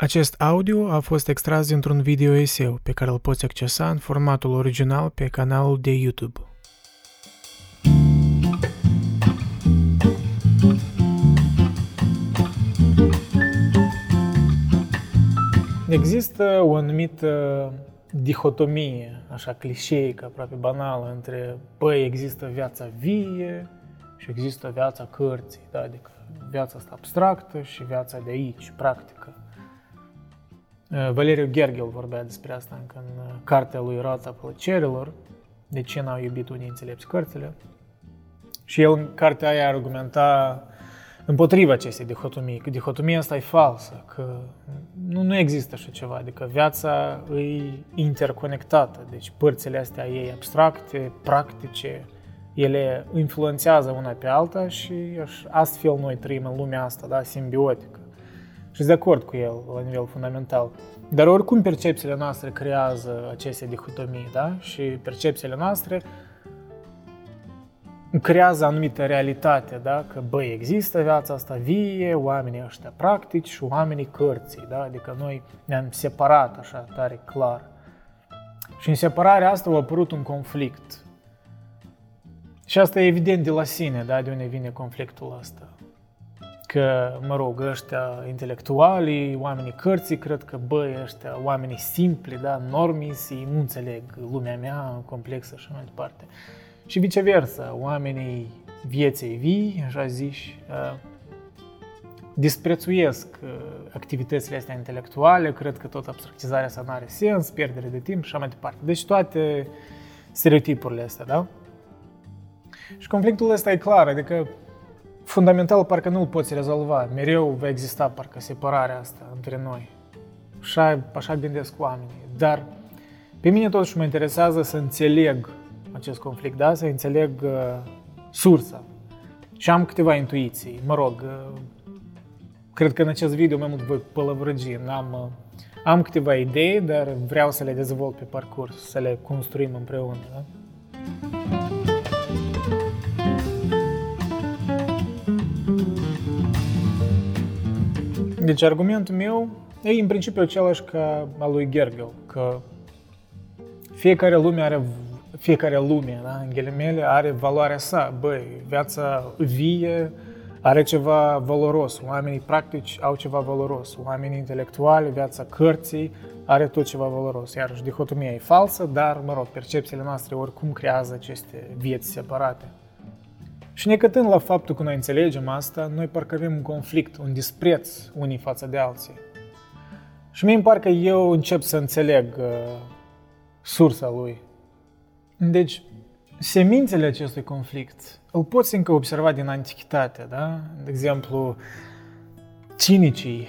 Acest audio a fost extras dintr-un video-eseu pe care îl poți accesa în formatul original pe canalul de YouTube. Există o anumită dihotomie, așa clișeică, aproape banală, între există viața vie și există viața cărții, da? Adică viața asta abstractă și viața de aici, practică. Valeriu Ghergel vorbea despre asta încă în cartea lui Rața plăcerilor, de ce n-au iubit unii înțelepți cărțile. Și el în cartea aia argumenta împotriva acestei dihotomii, că dihotomia asta e falsă, că nu există așa ceva, adică viața e interconectată, deci părțile astea ei abstracte, practice, ele influențează una pe alta și astfel noi trăim în lumea asta, da, simbiotică. Și de acord cu el la nivel fundamental. Dar oricum percepțiile noastre creează aceste dihotomii, da? Și percepțiile noastre creează anumită realitate, da? Că există viața asta vie, oamenii ăștia practici și oamenii cărții, da? Adică noi ne-am separat așa tare clar. Și în separarea asta a apărut un conflict. Și asta e evident de la sine, da? De unde vine conflictul ăsta. Că, ăștia intelectuali, oamenii cărții, cred că, ăștia oamenii simpli, da, normiți, nu înțeleg lumea mea complexă și așa mai departe. Și viceversa, oamenii vieții vii, așa zici, disprețuiesc activitățile astea intelectuale, cred că tot abstractizarea asta nu are sens, pierdere de timp și așa mai departe. Deci toate stereotipurile astea, da? Și conflictul ăsta e clar, adică fundamental parcă nu îl poți rezolva, mereu va exista parcă separarea asta între noi. Așa gândesc oamenii, dar pe mine totuși mă interesează să înțeleg acest conflict, da? Să înțeleg sursa. Și am câteva intuiții, cred că în acest video mai mult voi pălăvrăgi, am câteva idei, dar vreau să le dezvolt pe parcurs, să le construim împreună, da? Deci argumentul meu e în principiu același ca al lui Ghergel, că fiecare lume, da, în ghilimele, are valoarea sa. Viața vie are ceva valoros, oamenii practici au ceva valoros, oamenii intelectuali, viața cărții are tot ceva valoros. Iarăși dihotomia e falsă, dar, percepțiile noastre oricum creează aceste vieți separate. Și necătând la faptul că noi înțelegem asta, noi parcă avem un conflict, un dispreț unii față de alții. Și mie îmi pare că eu încep să înțeleg sursa lui. Deci, semințele acestui conflict îl poți încă observa din antichitate, da? De exemplu, cinicii,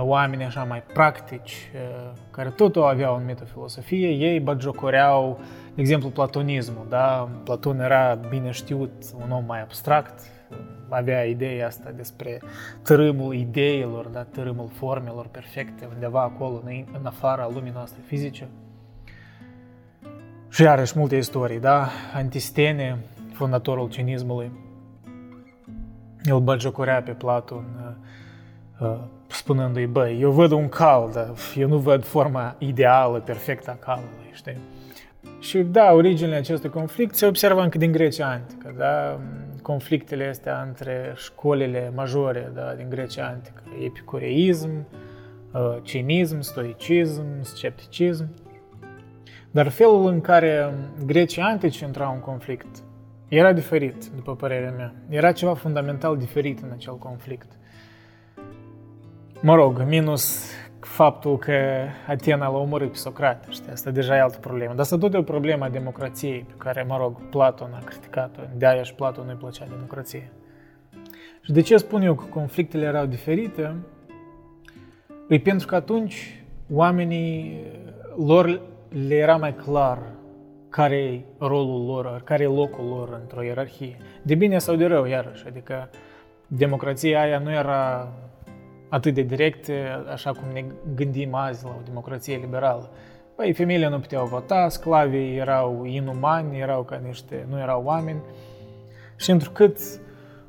oameni așa mai practici, care tot o aveau în metafilosofie, ei bagiocoreau, de exemplu, platonismul, da? Platon era bine știut, un om mai abstract, avea ideea asta despre tărâmul ideilor, da? Tărâmul formelor perfecte, undeva acolo, în afara lumii noastre fizice. Și iarăși multe istorii, da? Antistene, fondatorul cinismului, el bagiocorea pe Platon, spunându-i, eu văd un cal, dar eu nu văd forma ideală, perfectă a calului, știi? Și da, originile acestui conflict se observă încă din Grecia Antică, da? Conflictele astea între școlile majore, da, din Grecia Antică, epicureism, cinism, stoicism, scepticism. Dar felul în care grecii antici intrau în conflict era diferit, după părerea mea. Era ceva fundamental diferit în acel conflict. Minus faptul că Atena l-a omorât pe Sokrates, știi, asta deja e altă problemă. Dar asta tot e o problemă a democrației pe care, Platon a criticat-o, de-aia și Platon nu-i plăcea democrație. Și de ce spun eu că conflictele erau diferite? E pentru că atunci oamenii lor le era mai clar care e rolul lor, care e locul lor într-o ierarhie. De bine sau de rău, iarăși, adică democrația aia nu era atât de direct, așa cum ne gândim azi la o democrație liberală. Femeile nu puteau vota, sclavii erau inumani, nu erau oameni. Și întrucât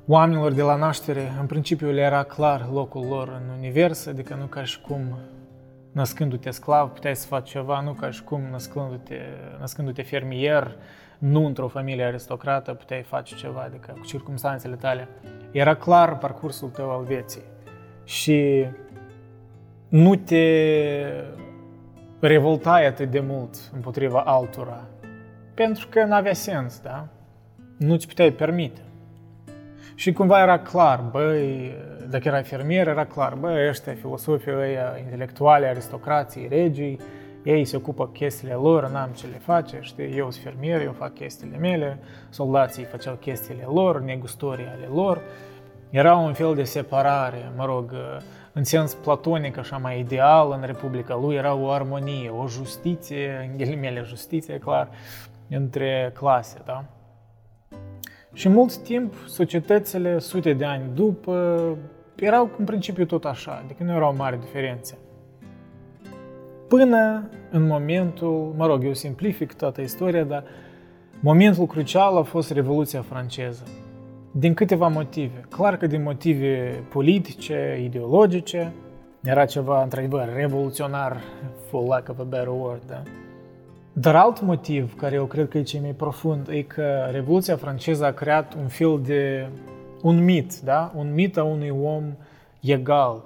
oamenilor de la naștere, în principiu, le era clar locul lor în univers, adică nu ca și cum născându-te sclav, puteai să faci ceva, nu ca și cum născându-te fermier, nu într-o familie aristocrată, puteai face ceva, adică cu circumstanțele tale. Era clar parcursul tău al vieții și nu te revoltai atât de mult împotriva altora, pentru că n-avea sens, da? Nu-ți puteai permite. Și cumva era clar, băi, dacă erai fermier, era clar, băi, ăștia filosofii, ăia intelectuali, aristocrații, regii, ei se ocupă chestiile lor, n-am ce le face, știi, eu sunt fermier, eu fac chestiile mele, soldații făceau chestiile lor, negustorii ale lor. Era un fel de separare, mă rog, în sens platonic, așa mai ideal, în Republica lui era o armonie, o justiție, în ghilimele justiție, clar, între clase, da? Și mult timp, societățile, sute de ani după, erau în principiu tot așa, adică nu erau mari diferențe. Până în momentul, mă rog, eu simplific toată istoria, dar momentul crucial a fost Revoluția franceză. Din câteva motive. Clar că din motive politice, ideologice, era ceva, într-adevăr, revoluționar, for lack of a better word, da? Dar alt motiv, care eu cred că e cel mai profund, e că Revoluția franceză a creat un fel de... un mit, da? Un mit a unui om egal,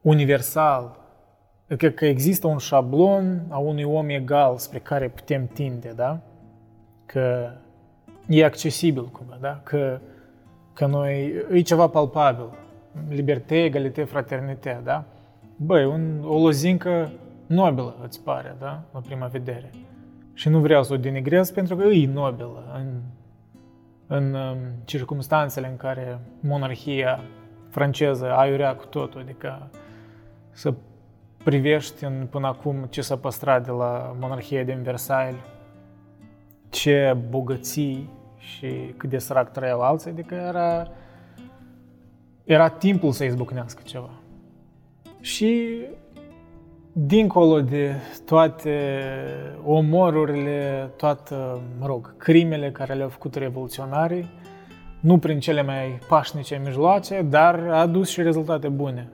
universal. Adică că există un șablon a unui om egal spre care putem tinde, da? Că e accesibil cumva, da? Că noi... e ceva palpabil. Liberté, egalité, fraternité, da? Băi, o lozincă nobilă, îți pare, da? La prima vedere. Și nu vreau să o denigrez pentru că e nobilă în circumstanțele în care monarhia franceză aiurea cu totul, adică să privești până acum ce s-a păstrat de la monarhia din Versailles, ce bogății și cât de sărac trăiau alții, adică era timpul să izbucnească ceva. Și dincolo de toate omorurile, toate, mă rog, crimele care le-au făcut revoluționarii, nu prin cele mai pașnice mijloace, dar a adus și rezultate bune.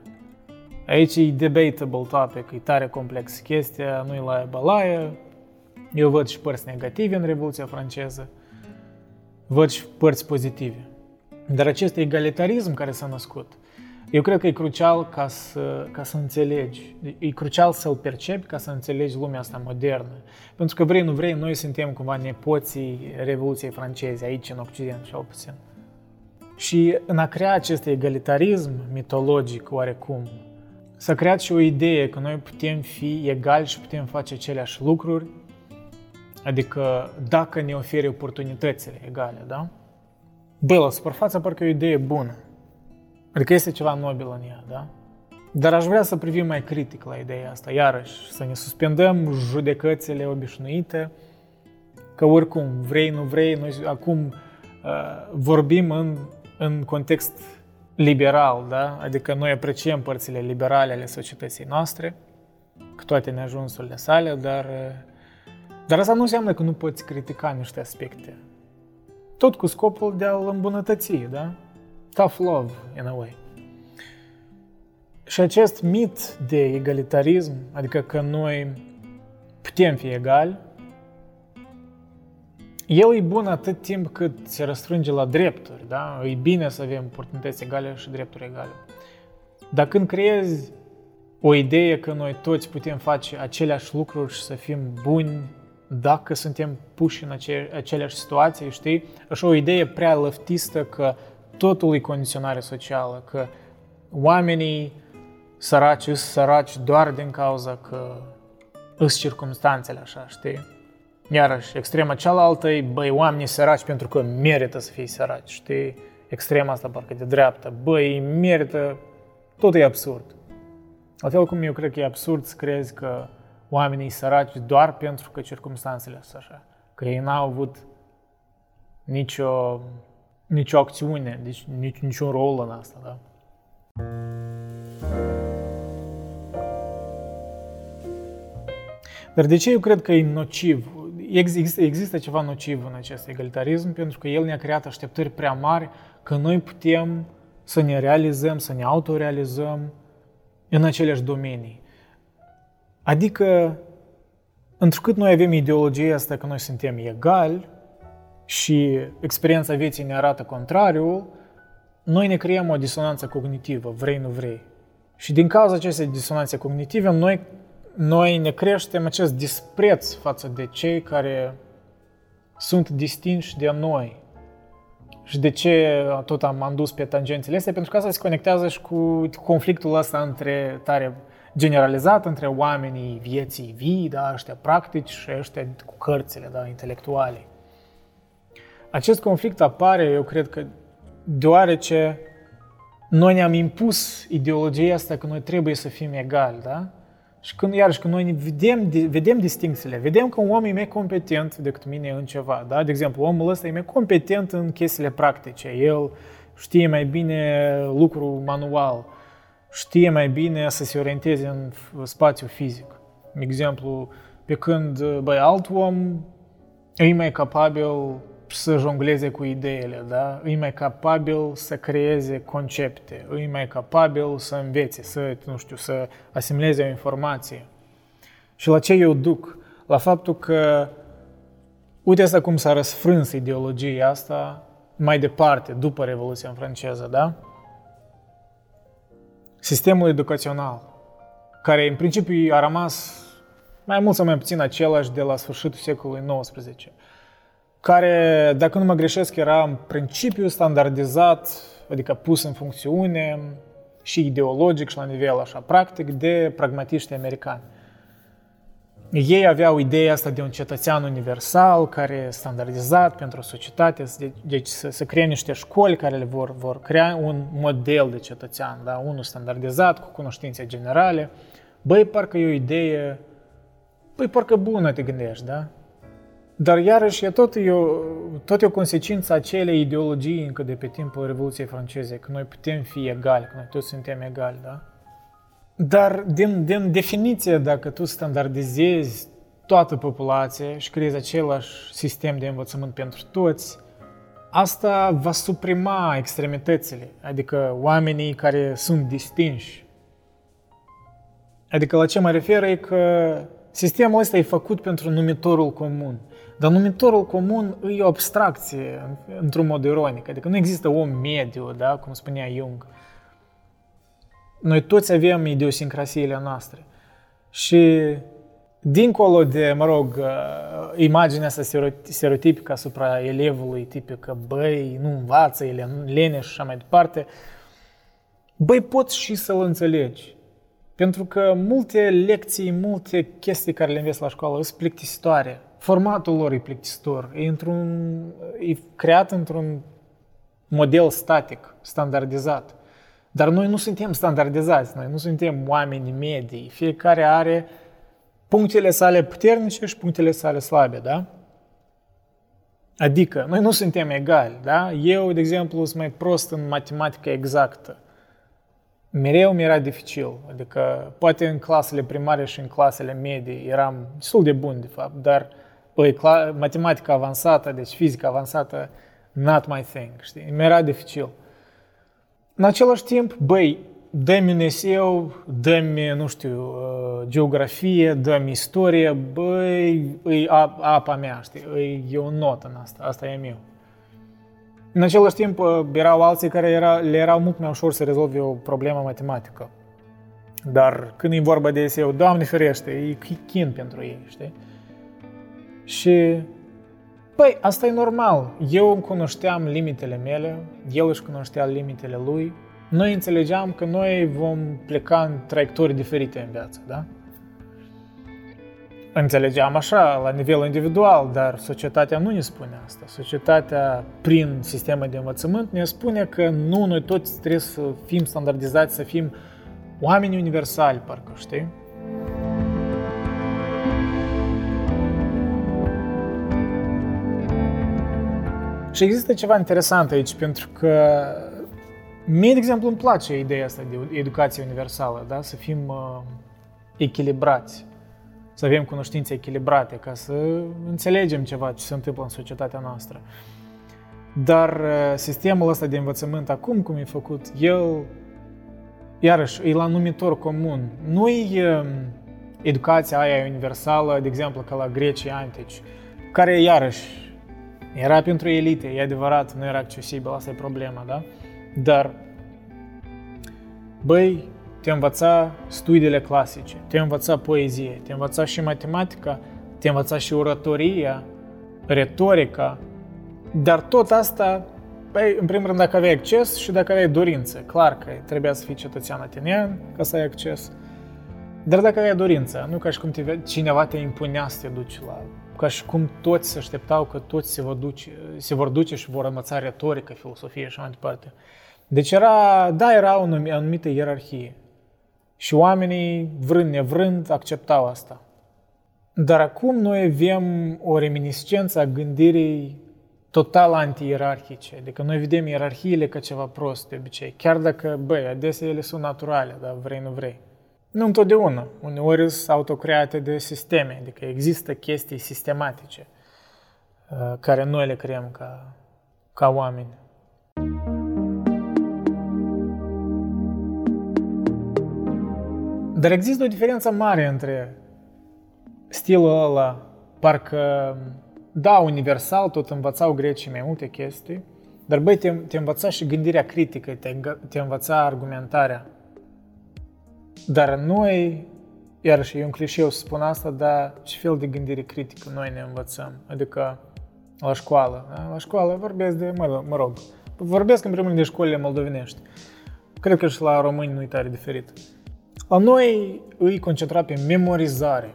Aici e debatable topic, e tare complex chestia, nu-i laie balaie. Eu văd și părți negative în Revoluția franceză, văd și părți pozitive. Dar acest egalitarism care s-a născut, eu cred că e crucial ca să înțelegi, e crucial să-l percepi ca să înțelegi lumea asta modernă. Pentru că vrei, nu vrei, noi suntem cumva nepoții Revoluției franceze, aici în Occident, cel puțin. Și în a crea acest egalitarism mitologic oarecum, s-a creat și o idee că noi putem fi egali și putem face aceleași lucruri, adică dacă ne oferi oportunitățile egale, da? Bă, la suprafață parcă e o idee bună. Adică este ceva nobil în ea, da? Dar aș vrea să privim mai critic la ideea asta, iarăși, să ne suspendăm judecățile obișnuite, că oricum, vrei, nu vrei, noi acum vorbim în context liberal, da? Adică noi apreciem părțile liberale ale societății noastre, cu toate neajunsurile sale, dar asta nu înseamnă că nu poți critica niște aspecte. Tot cu scopul de a-l îmbunătăți, da? Tough love, in a way. Și acest mit de egalitarism, adică că noi putem fi egali, el e bun atât timp cât se răstrânge la drepturi, da? E bine să avem oportunități egale și drepturi egale. Dar când creezi o idee că noi toți putem face aceleași lucruri și să fim buni dacă suntem puși în aceleași situații, știi? Așa o idee prea lăftistă că totul e condiționare socială, că oamenii săraci sunt săraci doar din cauza că sunt circumstanțele așa, știi? Iarăși, extrema cealaltă e, băi, oamenii săraci pentru că merită să fie săraci, știi? Extrema asta parcă de dreapta, băi, merită, tot e absurd. La fel cum eu cred că e absurd să crezi că oamenii săraci doar pentru că circumstanțele sunt așa, că ei n-au avut nicio acțiune, deci niciun rol în asta, da? Dar de ce eu cred că e nociv? Există ceva nociv în acest egalitarism, pentru că el ne-a creat așteptări prea mari că noi putem să ne realizăm, să ne autorealizăm în aceleași domenii. Adică, întrucât noi avem ideologia asta că noi suntem egali și experiența vieții ne arată contrariul, noi ne creăm o disonanță cognitivă, vrei, nu vrei. Și din cauza acestei disonanțe cognitive, noi ne creștem acest dispreț față de cei care sunt distinși de noi. Și de ce tot am dus pe tangențele astea? Pentru că asta se conectează și cu conflictul ăsta între tare generalizat, între oamenii vieții vii, da, ăștia practici și ăștia cu cărțile, da, intelectuale. Acest conflict apare, eu cred că, deoarece noi ne-am impus ideologia asta că noi trebuie să fim egali, da? Și când, iarăși, când noi vedem distincțiile, vedem că un om e mai competent decât mine în ceva, da? De exemplu, omul ăsta e mai competent în chestiile practice, el știe mai bine lucru manual, știe mai bine să se orienteze în spațiu fizic. De exemplu, pe când, alt om e mai capabil să jongleze cu ideile, da? E mai capabil să creeze concepte, e mai capabil să învețe, să asimileze o informație. Și la ce eu duc? La faptul că, uite asta cum s-a răsfrâns ideologia asta mai departe, după Revoluția franceză, da? Sistemul educațional, care în principiu a rămas mai mult sau mai puțin același de la sfârșitul secolului XIX, care, dacă nu mă greșesc, era în principiu standardizat, adică pus în funcțiune și ideologic și la nivel așa practic de pragmatiștii americani. Ei aveau ideea asta de un cetățean universal care e standardizat pentru societate, deci să creăm niște școli care le vor crea un model de cetățean, da? Unul standardizat, cu cunoștințe generale. Parcă e o idee, parcă bună te gândești, da? Dar iarăși e tot o consecință a acelei ideologii încă de pe timpul Revoluției franceze, că noi putem fi egali, că noi toți suntem egali, da? Dar din definiție, dacă tu standardizezi toată populația și creezi același sistem de învățământ pentru toți, asta va suprima extremitățile, adică oamenii care sunt distinși. Adică la ce mă refer e că sistemul ăsta e făcut pentru numitorul comun, dar numitorul comun e o abstracție, într-un mod ironic, adică nu există om mediu, da? Cum spunea Jung. Noi toți avem idiosincrasiile noastre și dincolo de, imaginea asta stereotipică asupra elevului, tipică, nu învață, el e leneș și așa mai departe, poți și să-l înțelegi. Pentru că multe lecții, multe chestii care le înveți la școală sunt plictisitoare. Formatul lor e plictisitor, e creat într-un model static, standardizat. Dar noi nu suntem standardizați, noi nu suntem oameni medii. Fiecare are punctele sale puternice și punctele sale slabe, da? Adică, noi nu suntem egali, da? Eu, de exemplu, sunt mai prost în matematică exactă. Mereu mi-era dificil, adică poate în clasele primare și în clasele medii eram destul de bun, de fapt, dar matematica avansată, deci fizica avansată, not my thing, știi? Mi-era dificil. În același timp, dă-mi un eseu, dă-mi, geografie, dă-mi istorie, e apa mea, știi? E o notă în asta, asta e meu. În același timp, erau alții care le erau mult mai ușor să rezolve o problemă matematică. Dar când e vorba de eseu, Doamne ferește, e chin pentru ei, știi? Și, asta e normal. Eu îmi cunoșteam limitele mele, el își cunoștea limitele lui. Noi înțelegeam că noi vom pleca în traiectorii diferite în viață, da? Înțelegeam așa, la nivel individual, dar societatea nu ne spune asta. Societatea, prin sistemul de învățământ, ne spune că nu, noi toți trebuie să fim standardizați, să fim oameni universali, parcă, știi? Și există ceva interesant aici, pentru că mie, de exemplu, îmi place ideea asta de educație universală, da? Să fim echilibrați. Să avem cunoștințe echilibrate, ca să înțelegem ceva ce se întâmplă în societatea noastră. Dar sistemul ăsta de învățământ, acum cum e făcut, el, iarăși, e la numitor comun. Nu e educația aia universală, de exemplu ca la grecii antici, care iarăși era pentru elite, e adevărat, nu era accesibil, asta e problema, da? Dar, băi, te învăța studiile clasice, te învăța poezie, te învăța și matematica, te învăța și oratoria, retorica, dar tot asta, băi, în primul rând, dacă aveai acces și dacă aveai dorință, clar că trebuia să fii cetățean atenean ca să ai acces, dar dacă aveai dorință, nu ca și cum cineva te impunea să te duci la... ca și cum toți se așteptau că toți se vor duce și vor învăța retorică, filosofie și mai departe. Deci era, da, era o anumită ierarhie și oamenii, vrând nevrând, acceptau asta. Dar acum noi avem o reminiscență a gândirii total anti-ierarhice, adică noi vedem ierarhiile ca ceva prost de obicei, chiar dacă, băi, adesea ele sunt naturale, dar vrei, nu vrei. Nu întotdeauna. Uneori sunt autocreate de sisteme, adică există chestii sistematice care noi le creăm ca oameni. Dar există o diferență mare între stilul ăla, parcă, da, universal, tot învățau grecii mai multe chestii, dar băi, te învăța și gândirea critică, te învăța argumentarea. Dar noi, iarăși e un clișeu să spun asta, dar ce fel de gândire critică noi ne învățăm? Adică la școală. Da? La școală vorbesc de, vorbesc în primul rând de școlile moldovenești. Cred că și la români nu e tare diferit. La noi îi concentra pe memorizare.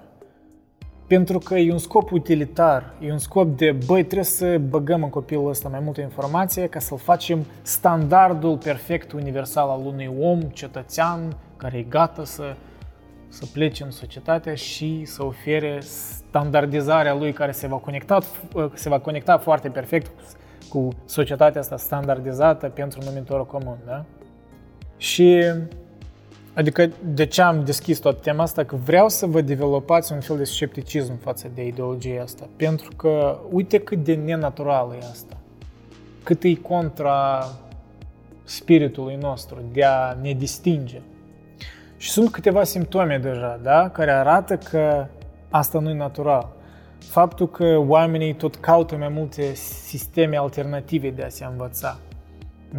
Pentru că e un scop utilitar, e un scop de, băi, trebuie să băgăm în copilul ăsta mai multă informație ca să-l facem standardul perfect universal al unui om, cetățean, care e gata să plece în societate și să ofere standardizarea lui care se va conecta foarte perfect cu societatea asta standardizată pentru numitorul comun, da? Și adică de ce am deschis toată tema asta? Că vreau să vă dezvoltați un fel de scepticism față de ideologia asta, pentru că uite cât de nenaturală e asta, cât e contra spiritului nostru de a ne distinge. Și sunt câteva simptome deja, da? Care arată că asta nu e natural. Faptul că oamenii tot caută mai multe sisteme alternative de a se învăța.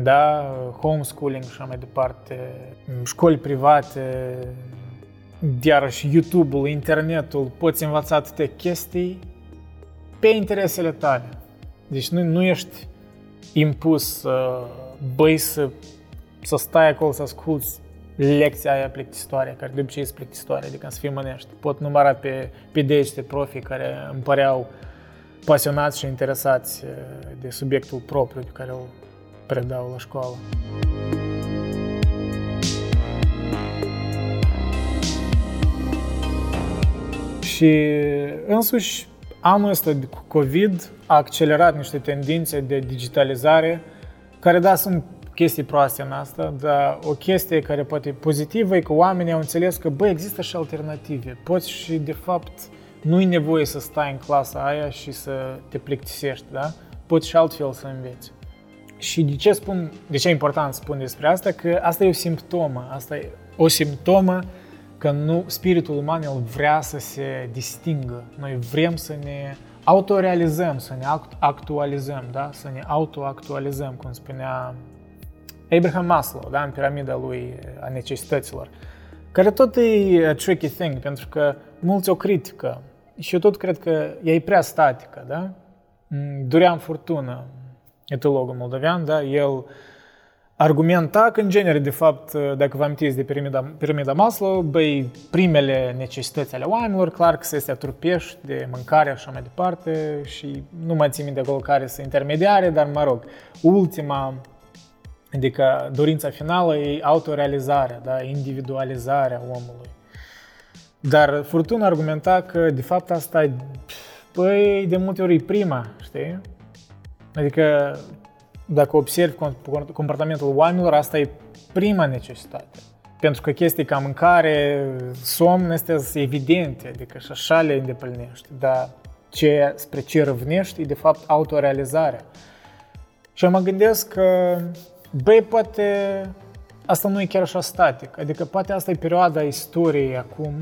Da? Homeschooling și așa mai departe, școli private, iarăși YouTube-ul, internetul, poți învăța atâtea chestii pe interesele tale. Deci nu ești impus, băi, să stai acolo să asculți lecția aia plictisitoare, care de obicei sunt plictisitoare, adică să fim mânești. Pot număra pe degeți profii care îmi păreau pasionați și interesați de subiectul propriu pe care îl predau la școală. Și însuși anul ăsta de COVID a accelerat niște tendințe de digitalizare care, da, sunt chestii proaste în asta, dar o chestie care poate e pozitivă e că oamenii au înțeles că, bă, există și alternative. Poți și, de fapt, nu-i nevoie să stai în clasa aia și să te plictisești, da? Poți și altfel să înveți. Și de ce e important să spun despre asta? Că asta e o simptomă. Asta e o simptomă că nu, spiritul uman el vrea să se distingă. Noi vrem să ne autorealizăm, să ne actualizăm, da? Să ne autoactualizăm, cum spunea Abraham Maslow, da, în piramida lui a necesităților, care tot e a tricky thing, pentru că mulți o critică și eu tot cred că ea e prea statică, da? Dorin Furtună, etologul moldovean, da, el argumenta că, în genere, de fapt, dacă vă amintiți de piramida Maslow, băi, primele necesități ale oamenilor, clar că se atrupești de mâncare așa mai departe și nu mai țin minte acolo care sunt intermediare, dar, ultima, adică dorința finală e autorealizarea, da? Individualizarea omului. Dar Furtuna argumenta că, de fapt, asta e, păi, de multe ori e prima, știi? Adică, dacă observi comportamentul oamenilor, asta e prima necesitate. Pentru că chestii ca mâncare, somn, astea sunt evidente, adică și așa le îndeplinești. Dar spre ce răvnești e, de fapt, autorealizarea. Și mă gândesc că, băi, poate asta nu e chiar așa static. Adică poate asta e perioada istoriei acum,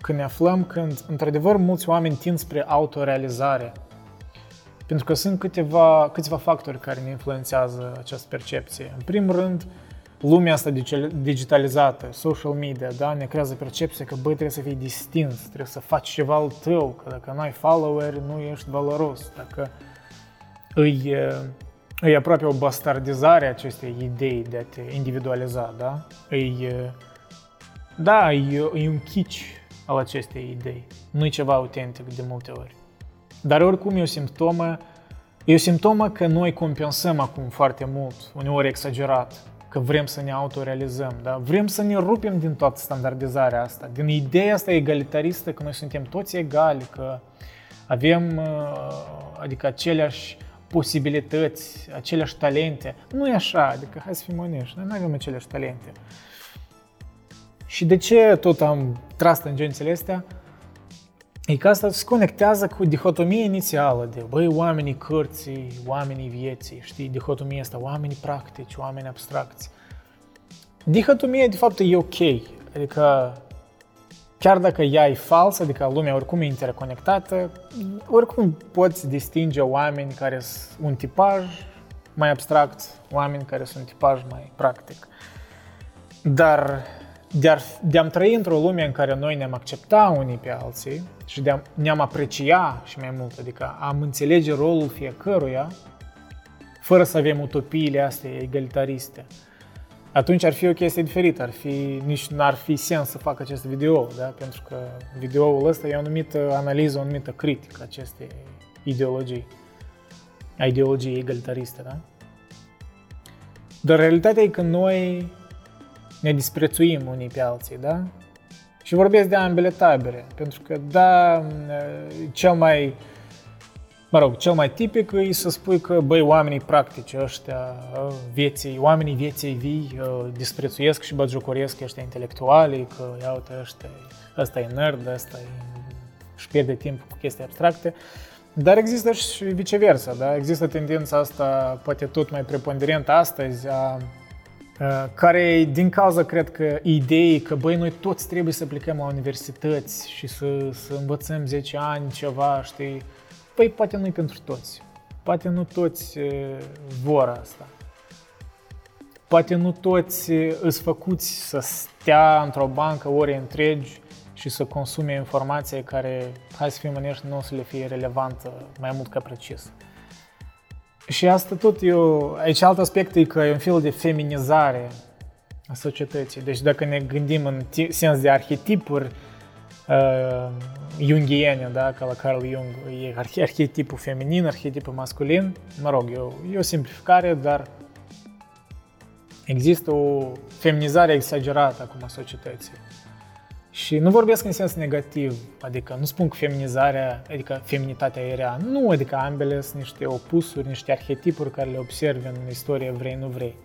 când ne aflăm, când într-adevăr mulți oameni tind spre autorealizare. Pentru că sunt câțiva factori care ne influențează această percepție. În primul rând, lumea asta digitalizată, social media, da, ne creează percepția că, băi, trebuie să fii distins, trebuie să faci ceva al tău, că dacă nu ai followeri, nu ești valoros. Dacă e aproape o bastardizare a acestei idei de a te individualiza, da? E un kitsch al acestei idei. Nu e ceva autentic de multe ori. Dar oricum e o simptomă că noi compensăm acum foarte mult, uneori exagerat, că vrem să ne autorealizăm, da? Vrem să ne rupem din toată standardizarea asta, din ideea asta egalitaristă că noi suntem toți egali, că avem, adică, aceleași posibilități, aceleași talente. Nu e așa, adică hai să fim onești, noi nu avem aceleași talente. Și de ce tot am tras tangențele astea? E că asta se conectează cu dihotomia inițială de, băi, oamenii cărții, oamenii vieții, știi, dihotomia asta, oamenii practici, oamenii abstracți. Dihotomia, de fapt, e ok, adică chiar dacă ea e falsă, adică lumea oricum e interconectată, oricum poți distinge oameni care sunt un tipaj mai abstract, oameni care sunt un tipaj mai practic. Dar de-am trăi într-o lume în care noi ne-am accepta unii pe alții și ne-am aprecia și mai mult, adică am înțelege rolul fiecăruia, fără să avem utopiile astea egalitariste, atunci ar fi o chestie diferită, nici n-ar fi sens să fac acest video, da? Pentru că videoul ăsta e o anumită analiză, o anumită critică acestei ideologii egalitariste, da? Dar realitatea e că noi ne disprețuim unii pe alții, da? Și vorbesc de ambele tabere, pentru că, da, cel mai tipic e să spui că, băi, oamenii practici ăștia, oamenii vieții vii, disprețuiesc și batjocoresc ăștia intelectualii, că, ia uite, ăsta e nerd, ăsta își pierde timp cu chestii abstracte. Dar există și viceversa, da? Există tendința asta, poate tot mai preponderentă astăzi, care din cauza, cred că, ideii că, băi, noi toți trebuie să plecăm la universități și să învățăm 10 ani ceva, știi? Păi, poate nu-i pentru toți. Poate nu toți vor asta. Poate nu toți îți făcuți să stea într-o bancă ore întregi și să consume informație care, hai să fim onești, nu o să le fie relevantă mai mult ca precis. Și asta tot aici alt aspect e că e un fel de feminizare a societății. Deci dacă ne gândim în sens de arhetipuri jungiene, da, ca la Carl Jung, e arhetipul feminin, arhetipul masculin, e o simplificare, dar există o feminizare exagerată acum a societății. Și nu vorbesc în sens negativ, adică nu spun că feminizarea, adică feminitatea e rea. Nu, adică ambele sunt niște opusuri, niște arhetipuri care le observi în istorie, vrei, nu vrei.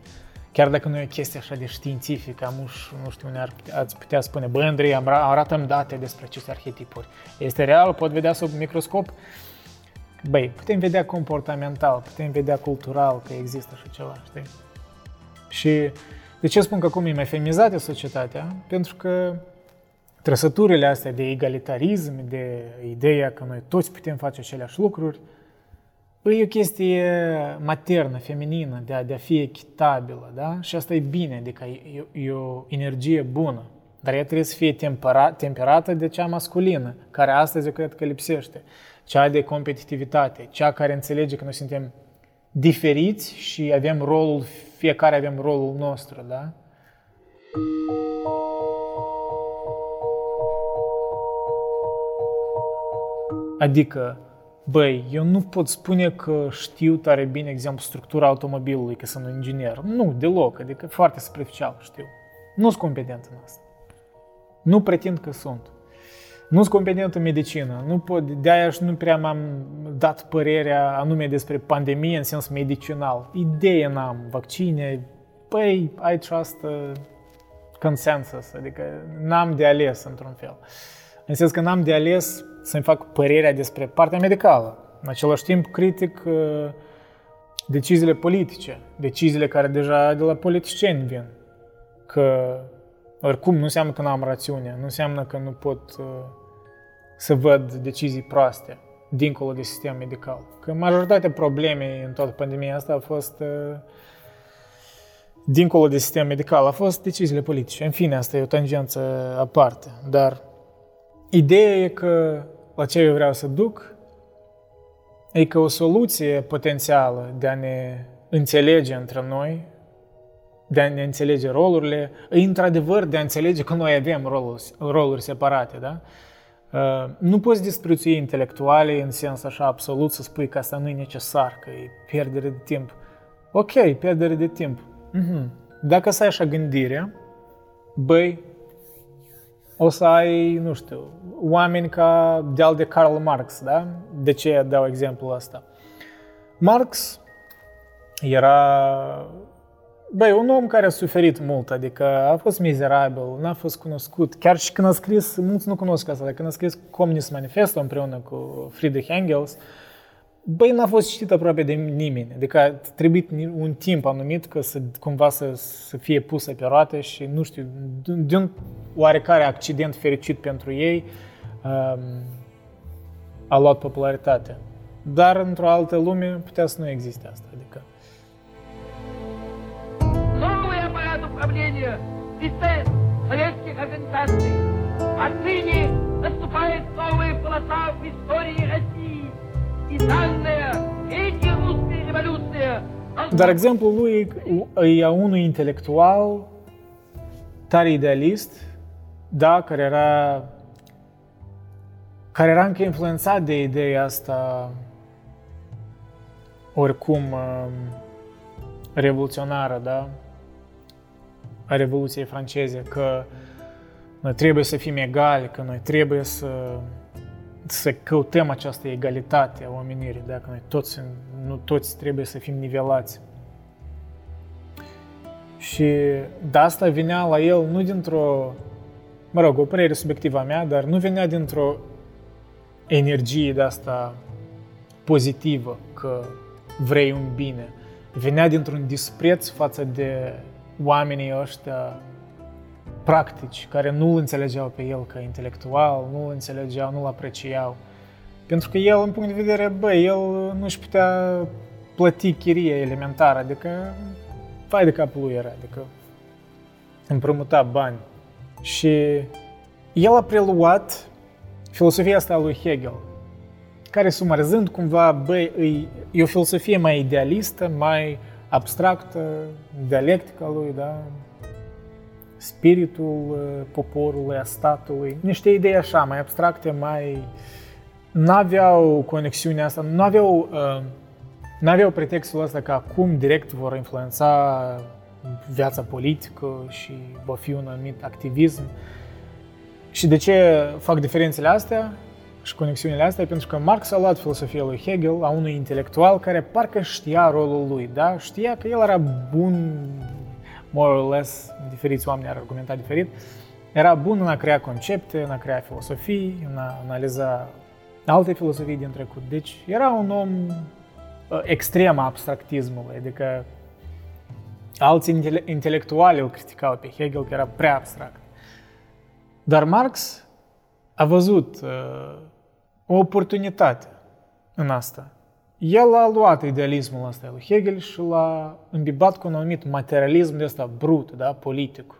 Chiar dacă nu e o chestie așa de științifică, nu știu, ați putea spune, bă, Andrei, arată-mi date despre aceste arhetipuri. Este real? Pot vedea sub microscop? Băi, putem vedea comportamental, putem vedea cultural că există așa ceva, știi? Și de ce spun că acum e mai feminizată societatea? Pentru că trăsăturile astea de egalitarism, de ideea că noi toți putem face aceleași lucruri, e o chestie maternă, feminină, de a fi echitabilă, da? Și asta e bine, adică e o energie bună, dar ea trebuie să fie temperată de cea masculină, care astăzi eu cred că lipsește, cea de competitivitate, cea care înțelege că noi suntem diferiți și avem rolul, fiecare avem rolul nostru, da? Adică, băi, eu nu pot spune că știu tare bine, exemplu, structura automobilului, că sunt un inginer. Nu, deloc, adică foarte superficial știu. Nu sunt competent în asta. Nu pretind că sunt. Nu sunt competent în medicină. Nu pot, de-aia și nu prea m-am dat părerea anume despre pandemie în sens medicinal. Idee n-am, vaccine, băi, I trust consensus, adică n-am de ales într-un fel. În sens că n-am de ales să-mi fac părerea despre partea medicală. În același timp, critic deciziile politice, deciziile care deja de la politicieni vin, că oricum nu înseamnă că nu am rațiune, nu înseamnă că nu pot să văd decizii proaste dincolo de sistem medical. Că majoritatea problemei în toată pandemia asta a fost dincolo de sistem medical, a fost deciziile politice. În fine, asta e o tangență aparte, dar ideea e că la ce eu vreau să duc e că o soluție potențială de a ne înțelege între noi, de a ne înțelege rolurile, e într-adevăr de a înțelege că noi avem roluri separate, da? Nu poți disprețui intelectualii în sens așa absolut să spui că asta nu e necesar, că e pierdere de timp. Ok, pierdere de timp. Dacă să ai așa gândire, băi, o să ai, nu știu, oameni ca de-al de Karl Marx, da? De ce dau exemplul ăsta? Marx era, băi, un om care a suferit mult, adică a fost mizerabil, n-a fost cunoscut. Chiar și când a scris, mulți nu cunosc asta, dar când a scris Comunist Manifesta împreună cu Friedrich Engels, băi, n-a fost citit aproape de nimeni. Adică a trebuit un timp anumit ca să cumva să fie pusă pe roate și, nu știu, din oarecare accident fericit pentru ei a luat popularitate. Dar într-o altă lume putea să nu existe asta. Adică правления систем советских организаций. Отныне наступает новая полоса в истории России. И данная великая русская революция. Dar exemplul lui e a unui intelectual tare idealist, da, care era încă influențat de ideea asta oricum revoluționară, da? A Revoluției franceze, că noi trebuie să fim egali, că noi trebuie să căutăm această egalitate a omenirii, dacă noi toți, nu toți trebuie să fim nivelați. Și de asta vinea la el nu dintr-o, mă rog, o părere subiectivă a mea, dar nu vinea dintr-o energie de asta pozitivă, că vrei un bine. Vinea dintr-un dispreț față de oamenii ăștia practici, care nu îl înțelegeau pe el ca intelectual, nu îl înțelegeau, nu îl apreciau. Pentru că el, în punct de vedere, el nu își putea plăti chiria elementară, adică fai de capul lui era, adică împrumuta bani. Și el a preluat filosofia asta a lui Hegel, care, sumarizând cumva, e o filosofie mai idealistă, mai abstractă, dialectica lui, da? Spiritul poporului, a statului, niște idei așa, mai abstracte, mai... N-aveau conexiunea asta, n-aveau pretextul ăsta că acum direct vor influența viața politică și va fi un anumit activism. Și de ce fac diferențele astea și conexiunile astea? Pentru că Marx a luat filosofia lui Hegel, a unui intelectual care parcă știa rolul lui, da? Știa că el era bun, more or less, diferiți oameni ar argumenta diferit, era bun în a crea concepte, în a crea filosofii, în a analiza alte filosofii din trecut. Deci era un om extrem a abstractismului, adică alții intelectuali îl criticau pe Hegel că era prea abstract. Dar Marx a văzut o oportunitate în asta. El a luat idealismul ăsta lui Hegel și l-a îmbibat cu un anumit materialism de ăsta brut, da, politic.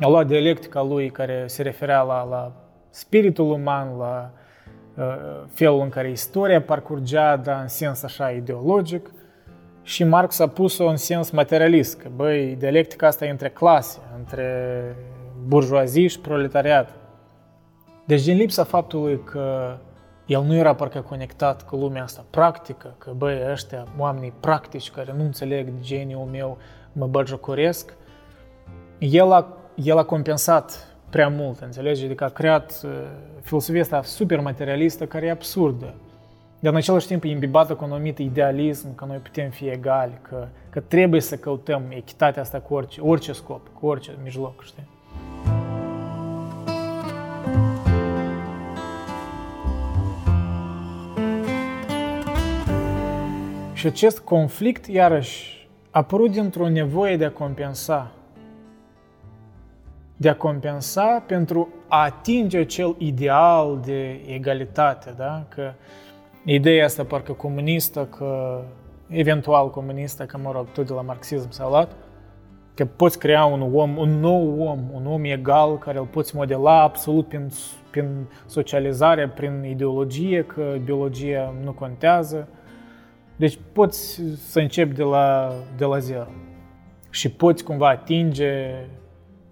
A luat dialectica lui care se referea la spiritul uman, la felul în care istoria parcurgea, da, în sens așa ideologic. Și Marx a pus-o în sens materialist, că, dialectica asta e între clase, între burjuazie și proletariat. Deci, din lipsa faptului că el nu era parcă conectat cu lumea asta practică, că, ăștia, oamenii practici care nu înțeleg geniul meu, mă băjocoresc, el a compensat prea mult, înțelegi? Adică a creat filosofia asta super materialistă, care e absurdă. Dar în același timp e îmbibată cu un anumit idealism, că noi putem fi egali, că trebuie să căutăm echitatea asta cu orice scop, cu orice mijloc, știi? Și Și acest conflict, iarăși, a apărut dintr-o nevoie de a compensa. De a compensa pentru a atinge acel ideal de egalitate, da? Că ideea asta parcă comunistă, că eventual comunistă, că mă rog, tot de la marxism s-a luat, că poți crea un om, un nou om, un om egal, care îl poți modela absolut prin socializare, prin ideologie, că biologia nu contează. Deci poți să începi de la zero și poți cumva atinge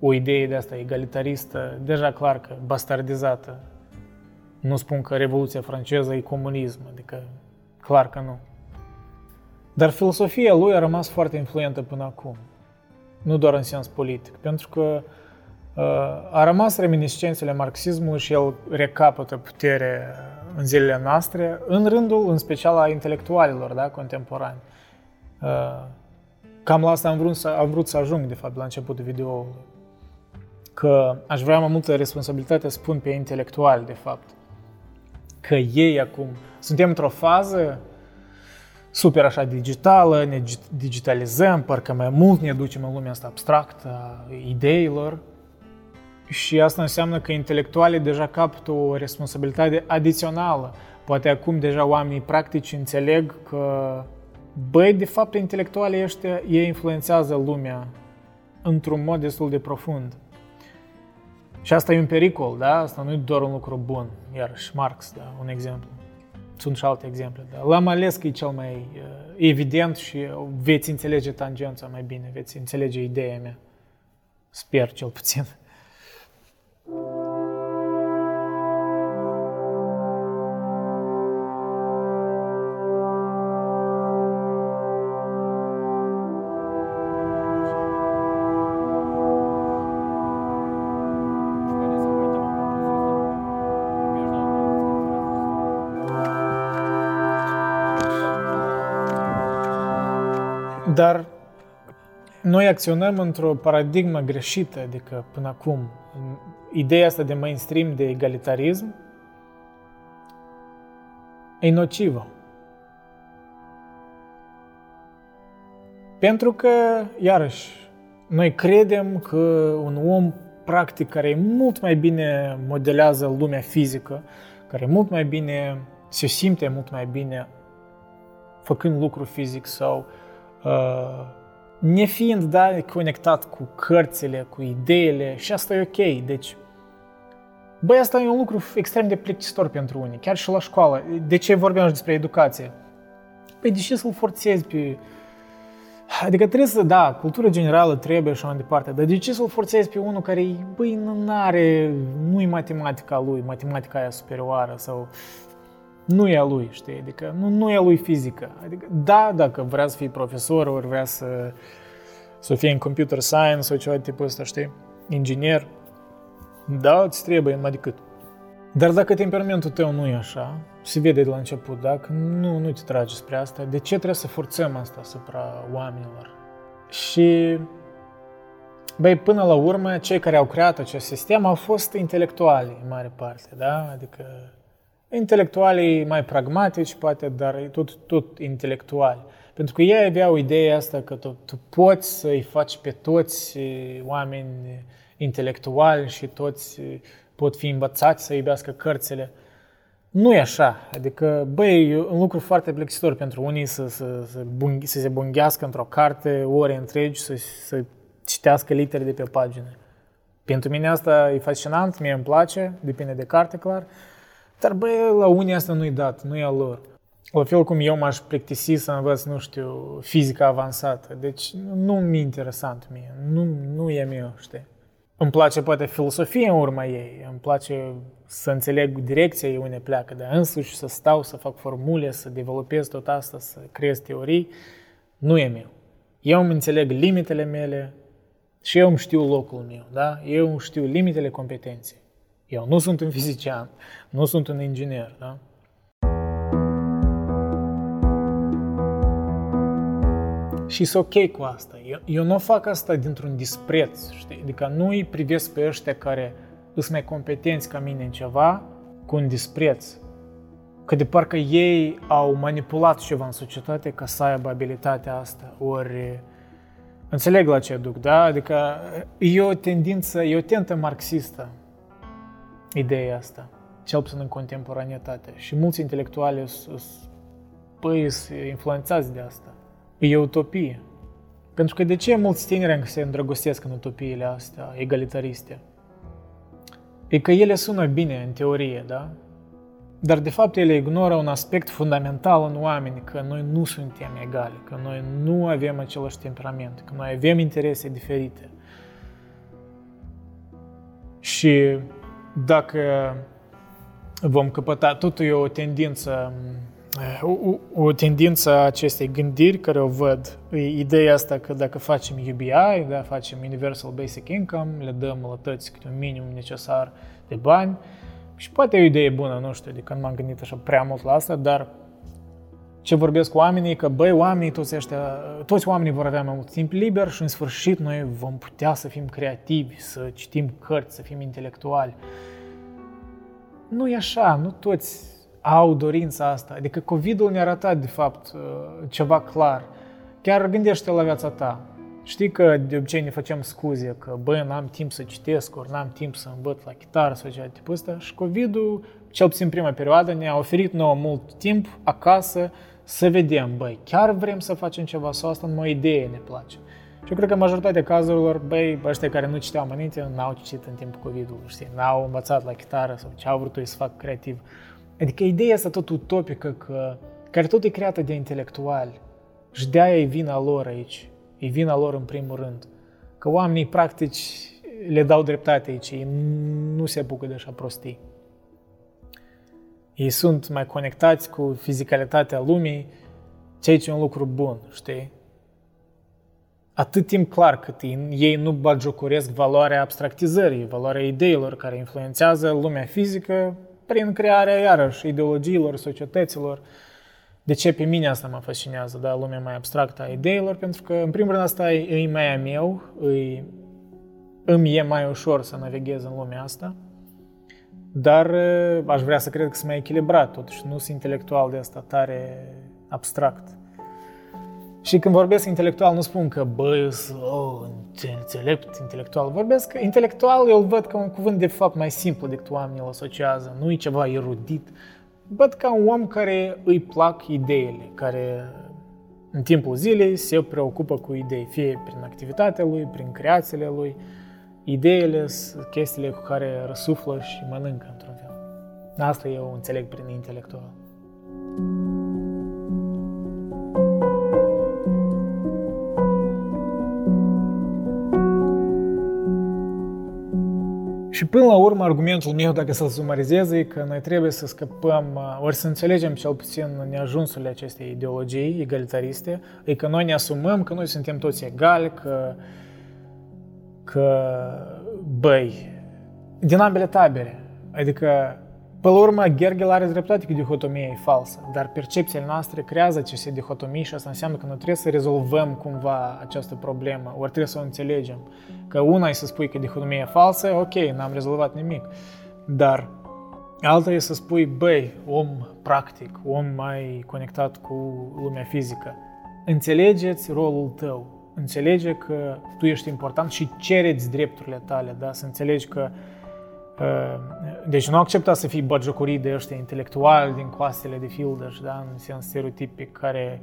o idee de asta egalitaristă, deja clar că bastardizată. Nu spun că Revoluția franceză e comunism, adică clar că nu. Dar filosofia lui a rămas foarte influentă până acum, nu doar în sens politic, pentru că a rămas reminiscențele marxismului și el recapătă putere în zilele noastre, în rândul, în special, a intelectualilor, da, contemporani. Cam la asta am vrut să ajung, de fapt, la începutul video-ului. Că aș vrea mai multă responsabilitate să pun pe intelectuali, de fapt. Că ei acum... Suntem într-o fază super așa digitală, ne digitalizăm, parcă mai mult ne ducem în lumea asta abstractă a ideilor. Și asta înseamnă că intelectualii deja capătă o responsabilitate adițională. Poate acum deja oamenii practici înțeleg că, băi, de fapt, intelectualii ăștia, ei influențează lumea într-un mod destul de profund. Și asta e un pericol, da? Asta nu e doar un lucru bun. Iarăși Marx, da, un exemplu. Sunt și alte exemple, da? L-am ales că e cel mai evident și veți înțelege tangența mai bine, veți înțelege ideea mea. Sper, cel puțin. Dar noi acționăm într-o paradigmă greșită, adică până acum. Ideea asta de mainstream, de egalitarism, e nocivă. Pentru că, iarăși, noi credem că un om practic care mult mai bine modelează lumea fizică, care mult mai bine se simte mult mai bine făcând lucru fizic sau nefiind, da, conectat cu cărțile, cu ideile, și asta e ok. Deci, băi, asta e un lucru extrem de plictisitor pentru unii, chiar și la școală. De ce vorbeam și despre educație? Păi, de ce să-l forțezi pe... Adică trebuie să, da, cultura generală trebuie și mai departe, dar de ce să-l forțezi pe unul care, băi, nu-i matematica lui, matematica aia superioară sau... Nu e a lui, știi, adică nu e a lui fizică. Adică, da, dacă vrea să fie profesor, ori vrea să fie în computer science sau ceva de tipul ăsta, știi, inginer, da, îți trebuie mai decât. Dar dacă temperamentul tău nu e așa, se vede de la început, dacă nu te trage spre asta, de ce trebuie să forțăm asta asupra oamenilor? Și, băi, până la urmă, cei care au creat acest sistem au fost intelectuali, în mare parte, da, adică... Intelectualii mai pragmatici, poate, dar tot intelectuali. Pentru că ei aveau ideea asta că tu poți să-i faci pe toți oameni intelectuali și toți pot fi învățați să iubească cărțile. Nu e așa. Adică, băi, e un lucru foarte plictisitor pentru unii să se bunghească într-o carte ore întregi, să citească litere de pe pagină. Pentru mine asta e fascinant, mie îmi place, depinde de carte, clar. Dar, băi, la unii asta nu-i dat, nu e a lor. La fel cum eu m-aș plictisi să învăț, nu știu, fizică avansată. Deci nu mi-e interesant mie, nu e mie, știi. Îmi place, poate, filosofia în urma ei, îmi place să înțeleg direcția ei unde pleacă, dar însuși să stau, să fac formule, să dezvoltez tot asta, să creez teorii, nu e mie. Eu îmi înțeleg limitele mele și eu îmi știu locul meu, da? Eu îmi știu limitele competenței. Eu nu sunt un fizician, nu sunt un inginer, da? Și sunt ok cu asta. Eu nu fac asta dintr-un dispreț, știi? Adică nu îi privesc pe ăștia care sunt mai competenți ca mine în ceva cu un dispreț. că de parcă ei au manipulat ceva în societate ca să aibă abilitatea asta, ori înțeleg la ce duc, da? Adică e o tendință, e o tentă marxistă ideea asta, cel puțin în contemporanetate. Și mulți intelectuali sunt influențați de asta. E utopie. Pentru că de ce mulți tineri se îndrăgostesc în utopiile astea egalitariste? E că ele sună bine în teorie, da? Dar de fapt ele ignoră un aspect fundamental în oameni, că noi nu suntem egali, că noi nu avem același temperament, că noi avem interese diferite. Și dacă vom căpăta, totul e o tendință a acestei gândiri care o văd, e ideea asta că dacă facem UBI, da, facem Universal Basic Income, le dăm lătăți câte un minimum necesar de bani, și poate e o idee bună, nu știu, de când m-am gândit așa prea mult la asta, dar ce vorbesc cu oamenii e că, băi, oamenii toți oamenii vor avea mai mult timp liber și în sfârșit noi vom putea să fim creativi, să citim cărți, să fim intelectuali. Nu e așa, nu toți au dorința asta. Adică COVID-ul ne-a arătat, de fapt, ceva clar. Chiar gândește la viața ta. Știi că de obicei ne facem scuze că, băi, n-am timp să citesc, ori n-am timp să învăț la chitară sau ceva de tipul ăsta. Și COVID-ul, cel puțin prima perioadă, ne-a oferit nouă mult timp acasă să vedem, băi, chiar vrem să facem ceva sau asta numai o idee ne place. Și eu cred că majoritatea cazurilor, băi, ăștia care nu citeau înainte, n-au citit în timpul COVID-ului, știi, n-au învățat la chitară sau ce au vrut să fac creativ. Adică ideea asta tot utopică, care tot e creată de intelectuali și de-aia e vina lor aici, e vina lor în primul rând, că oamenii practici le dau dreptate aici, ei nu se apucă de așa prostii. Ei sunt mai conectați cu fizicalitatea lumii, ceea ce e un lucru bun, știi? Atât timp clar cât ei nu batjocoresc valoarea abstractizării, valoarea ideilor care influențează lumea fizică, prin crearea, iarăși, ideologiilor, societăților. De ce pe mine asta mă fascinează, da? Lumea mai abstractă a ideilor, pentru că, în primul rând, asta e mai a meu, îmi e mai ușor să navighez în lumea asta, dar aș vrea să cred că sunt mai echilibrat, totuși, nu sunt intelectual de asta tare abstract. Și când vorbesc intelectual, nu spun că, băi, înțelept intelectual. Vorbesc că intelectual, eu îl văd ca un cuvânt de fapt mai simplu decât oamenii îl asociază. Nu e ceva erudit. Văd ca un om care îi plac ideile, care în timpul zilei se preocupă cu idei, fie prin activitatea lui, prin creațiile lui. Ideile sunt chestiile cu care răsuflă și mănâncă, într-un fel. Asta eu înțeleg prin intelectual. Și până la urmă, argumentul meu, dacă să-l sumarizez, e că noi trebuie să scăpăm, ori să înțelegem cel puțin neajunsurile acestei ideologii egalitariste, e că noi ne asumăm că noi suntem toți egali, băi, din ambele tabere. Adică, până la urmă, Ghergel are dreptate că dihotomia e falsă, dar percepțiile noastre creează aceste dihotomii și asta înseamnă că noi trebuie să rezolvăm cumva această problemă, ori trebuie să o înțelegem. Că una e să spui că dihotomia e falsă, ok, n-am rezolvat nimic, dar alta e să spui, băi, om practic, om mai conectat cu lumea fizică, înțelegeți rolul tău, înțelege că tu ești important și cereți drepturile tale, da? Să înțelegi că deci nu accepta să fii batjocorit de ăștia intelectuali din coastele de Fildeș, da? În sens stereotipic, care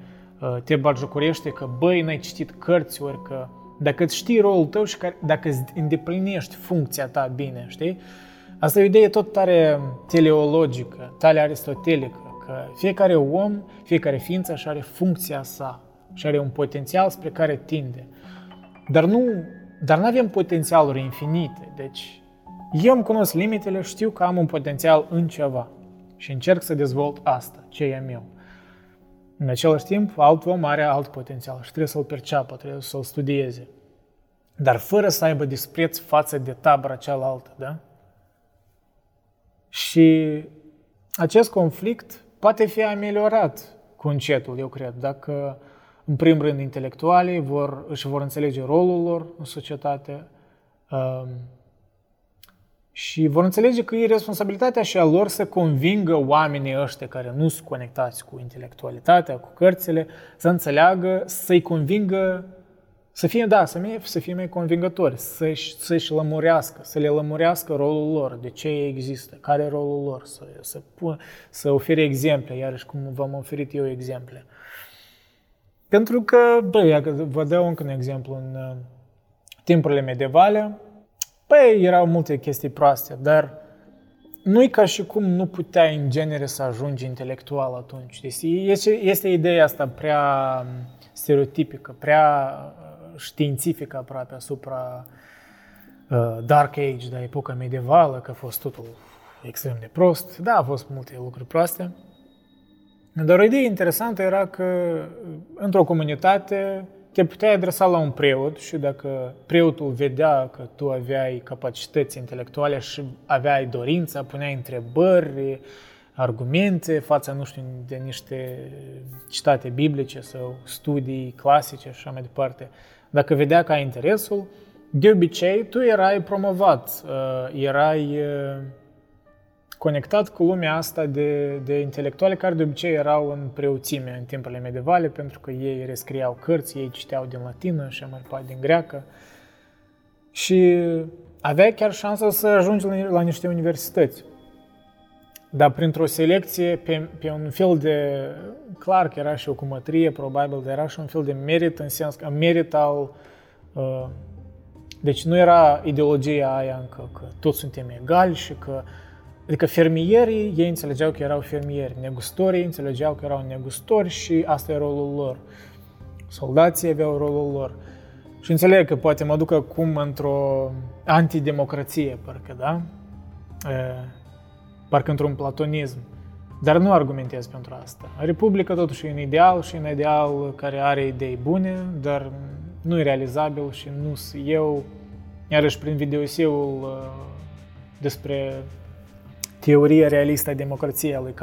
te batjocorește că, băi, n-ai citit cărți, ori că dacă îți știi rolul tău și dacă îți îndeplinești funcția ta bine, știi? Asta e o idee tot tare teleologică, tare aristotelică, că fiecare om, fiecare ființă și are funcția sa și are un potențial spre care tinde. Dar nu avem potențialuri infinite, deci eu îmi cunosc limitele, știu că am un potențial în ceva și încerc să dezvolt asta, ce e meu. În același timp, alt om are alt potențial și trebuie să-l perceapă, trebuie să-l studieze. Dar fără să aibă dispreț față de tabăra cealaltă, da? Și acest conflict poate fi ameliorat cu încetul, eu cred, dacă, în primul rând, intelectualii își vor înțelege rolul lor în societate, Și vor înțelege că e responsabilitatea și a lor să convingă oamenii ăștia care nu sunt conectați cu intelectualitatea, cu cărțile, să înțeleagă, să-i convingă, să fie mai convingători, să-și lămurească, să le lămurească rolul lor, de ce există, care e rolul lor, să ofere exemple, iarăși cum v-am oferit eu exemple. Pentru că, vă dau încă un exemplu, în timpurile medievale, erau multe chestii proaste, dar nu-i ca și cum nu puteai în genere să ajungi intelectual atunci. Este ideea asta prea stereotipică, prea științifică aproape asupra Dark Age, da, epoca medievală, că a fost totul extrem de prost. Da, a fost multe lucruri proaste. Dar o idee interesantă era că într-o comunitate te puteai adresa la un preot și dacă preotul vedea că tu aveai capacități intelectuale și aveai dorința, puneai întrebări, argumente față, de niște citate biblice sau studii clasice și așa mai departe, dacă vedea că ai interesul, de obicei tu erai promovat, erai conectat cu lumea asta de intelectuale care de obicei erau în preoțime în timpurile medievale, pentru că ei rescriau cărți, ei citeau din latină și mai departe din greacă. Și aveai chiar șansa să ajungi la niște universități. Dar printr-o selecție, pe un fel de... Clar că era și o cumătrie, probabil, dar era și un fel de merit, în sens că merit al... Deci nu era ideologia aia încă că toți suntem egali și că... Adică fermierii, ei înțelegeau că erau fermieri, negustorii înțelegeau că erau negustori și asta e rolul lor. Soldații aveau rolul lor. Și înțeleg că poate mă duc acum într-o antidemocrație, parcă, da? Parcă într-un platonism. Dar nu argumentez pentru asta. Republica totuși e un ideal și un ideal care are idei bune, dar nu e realizabil și nu sunt eu. Iarăși prin videoseul despre teoria realistă a democrației a lui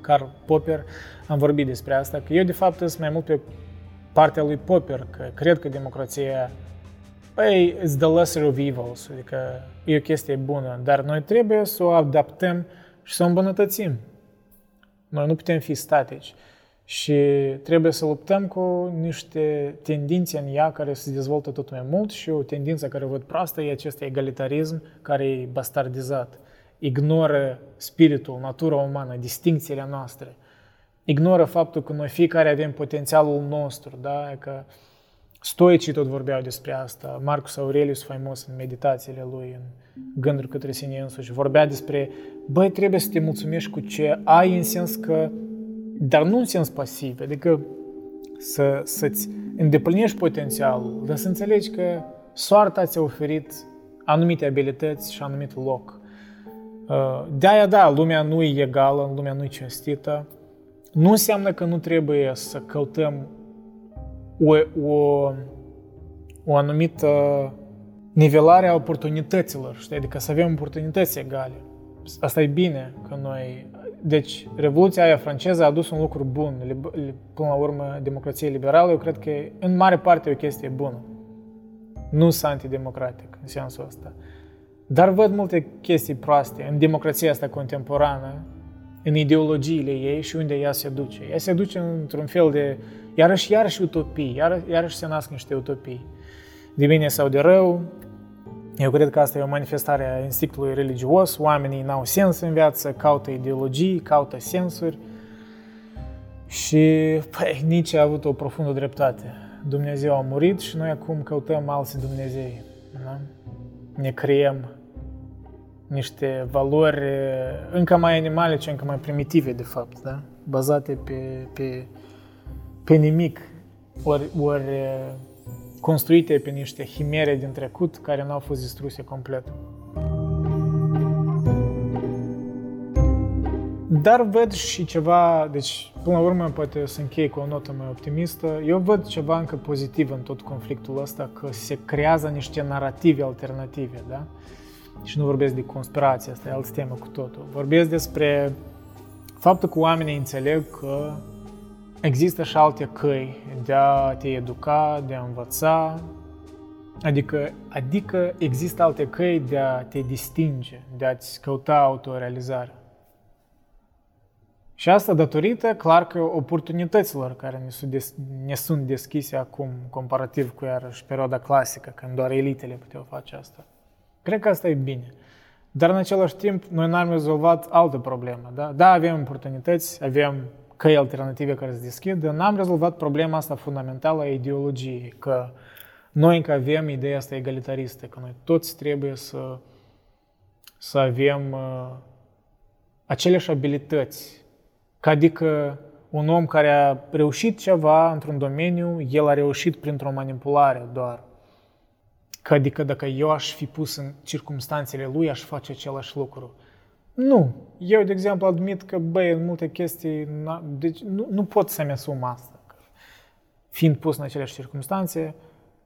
Karl Popper, am vorbit despre asta, că eu de fapt sunt mai mult pe partea lui Popper, că cred că democrația is the lesser of evils, adică e o chestie bună, dar noi trebuie să o adaptăm și să o îmbunătățim. Noi nu putem fi statici și trebuie să luptăm cu niște tendințe în ea care se dezvoltă tot mai mult și o tendință care o văd proastă e acest egalitarism care e bastardizat. Ignoră spiritul, natura umană, distincțiile noastre. Ignoră faptul că noi fiecare avem potențialul nostru, da? Că stoicii tot vorbeau despre asta. Marcus Aurelius, faimos în meditațiile lui, în gânduri către sine însuși, vorbea despre, trebuie să te mulțumești cu ce ai, în sens că, dar nu în sens pasiv, adică să-ți îndeplinești potențialul, dar să înțelegi că soarta ți-a oferit anumite abilități și anumit loc. De-aia, da, lumea nu e egală, lumea nu e cinstită. Nu înseamnă că nu trebuie să căutăm o anumită nivelare a oportunităților, știi? Adică să avem oportunități egale. Asta e bine că noi... Deci, Revoluția aia franceză a adus un lucru bun. Până la urmă, democrație liberală, eu cred că în mare parte e o chestie bună. Nu sunt antidemocratic, în sensul ăsta. Dar văd multe chestii proaste în democrația asta contemporană, în ideologiile ei și unde ea se duce. Ea se duce într-un fel de, iarăși utopii, iarăși se nasc niște utopii. De bine sau de rău, eu cred că asta e o manifestare a instinctului religios, oamenii n-au sens în viață, caută ideologii, caută sensuri și Nietzsche a avut o profundă dreptate. Dumnezeu a murit și noi acum căutăm alții Dumnezei. Da? Ne creăm niște valori încă mai animalice, încă mai primitive, de fapt, da? Bazate pe nimic, ori construite pe niște himere din trecut care nu au fost distruse complet. Dar văd și ceva, deci până la urmă poate să închei cu o notă mai optimistă, eu văd ceva încă pozitiv în tot conflictul ăsta, că se creează niște narrative alternative, da? Și nu vorbesc de conspirație, asta e altă temă cu totul. Vorbesc despre faptul că oamenii înțeleg că există și alte căi de a te educa, de a învăța, Adică există alte căi de a te distinge, de a-ți căuta autorealizarea. Și asta datorită, clar că, oportunităților care ne sunt deschise acum, comparativ cu, iarăși, perioada clasică, când doar elitele puteau face asta. Cred că asta e bine. Dar, în același timp, noi n-am rezolvat altă problemă. Da? Da, avem oportunități, avem căi alternative care se deschid, dar n-am rezolvat problema asta fundamentală a ideologiei, că noi încă avem ideea asta egalitaristă, că noi toți trebuie să avem aceleași abilități. Adică un om care a reușit ceva într-un domeniu, el a reușit printr-o manipulare doar. Adică dacă eu aș fi pus în circumstanțele lui, aș face același lucru. Nu. Eu, de exemplu, admit că, în multe chestii, deci nu pot să-mi asum asta. Fiind pus în aceleași circumstanțe,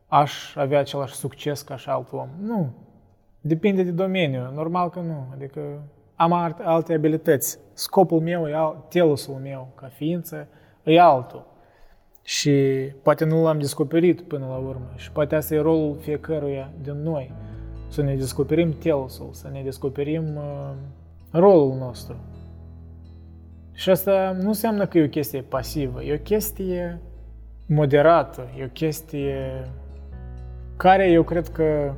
aș avea același succes ca și alt om. Nu. Depinde de domeniu. Normal că nu. Adică am alte abilități. Scopul meu, telusul meu ca ființă, e altul. Și poate nu l-am descoperit până la urmă. Și poate asta e rolul fiecăruia din noi. Să ne descoperim telusul, să ne descoperim rolul nostru. Și asta nu înseamnă că e o chestie pasivă. E o chestie moderată. E o chestie care eu cred că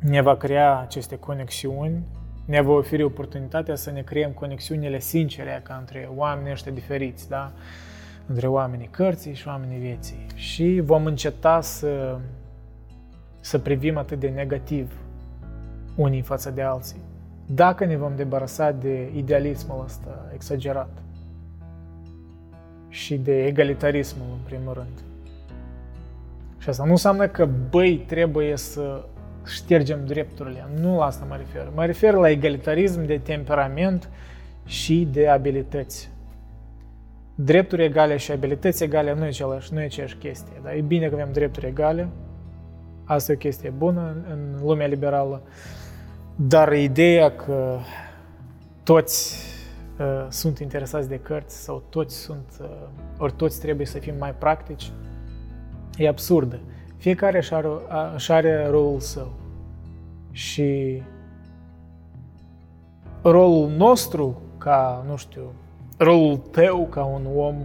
ne va crea aceste conexiuni, ne va oferi oportunitatea să ne creăm conexiunile sincere ca între oamenii ăștia diferiți, da? Între oamenii cărții și oamenii vieții. Și vom înceta să privim atât de negativ unii față de alții, dacă ne vom debarasa de idealismul ăsta exagerat și de egalitarismul, în primul rând. Și asta nu înseamnă că, trebuie să ștergem drepturile. Nu la asta mă refer. Mă refer la egalitarism de temperament și de abilități. Drepturi egale și abilități egale nu e aceeași chestie. Dar e bine că avem drepturi egale. Asta e o chestie bună în lumea liberală. Dar ideea că toți sunt interesați de cărți sau toți trebuie să fim mai practici, e absurdă. Fiecare își are rolul său. Și rolul nostru ca, rolul tău ca un om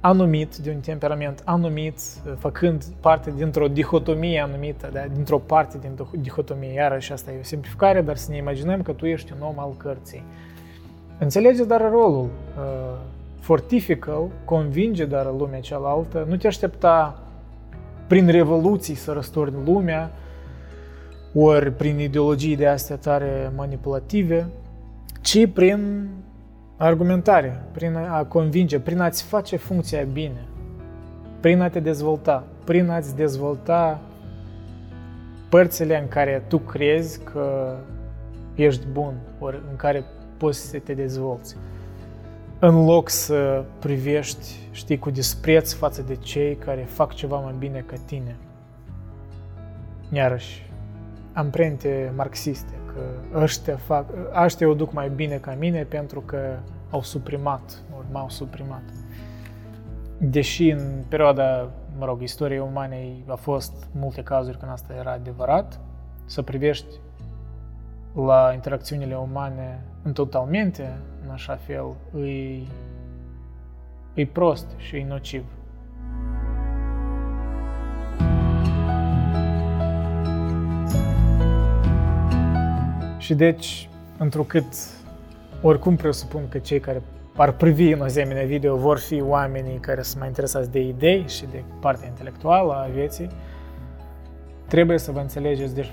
anumit, de un temperament anumit, făcând parte dintr-o dihotomie anumită, da? Dintr-o parte din dihotomie, iarăși asta e o simplificare, dar să ne imaginăm că tu ești un om al cărții. Înțelegeți, dar rolul fortifică-l, convinge dar lumea cealaltă, nu te aștepta prin revoluții să răstorni lumea, ori prin ideologii de astea tare manipulative, ci prin argumentare, prin a convinge, prin a-ți face funcția bine, prin a te dezvolta, prin a-ți dezvolta părțile în care tu crezi că ești bun, ori în care poți să te dezvolți. În loc să privești, cu dispreț față de cei care fac ceva mai bine ca tine. Iarăși, amprente marxiste, că ăștia o duc mai bine ca mine pentru că m-au suprimat. Deși în perioada, istoriei umane a fost multe cazuri când asta era adevărat, să privești la interacțiunile umane în totalmente, în așa fel, e prost și e nociv. Și deci, întrucât, oricum presupun că cei care ar privi în asemenea video vor fi oamenii care sunt mai interesați de idei și de partea intelectuală a vieții, trebuie să vă înțelegeți, deci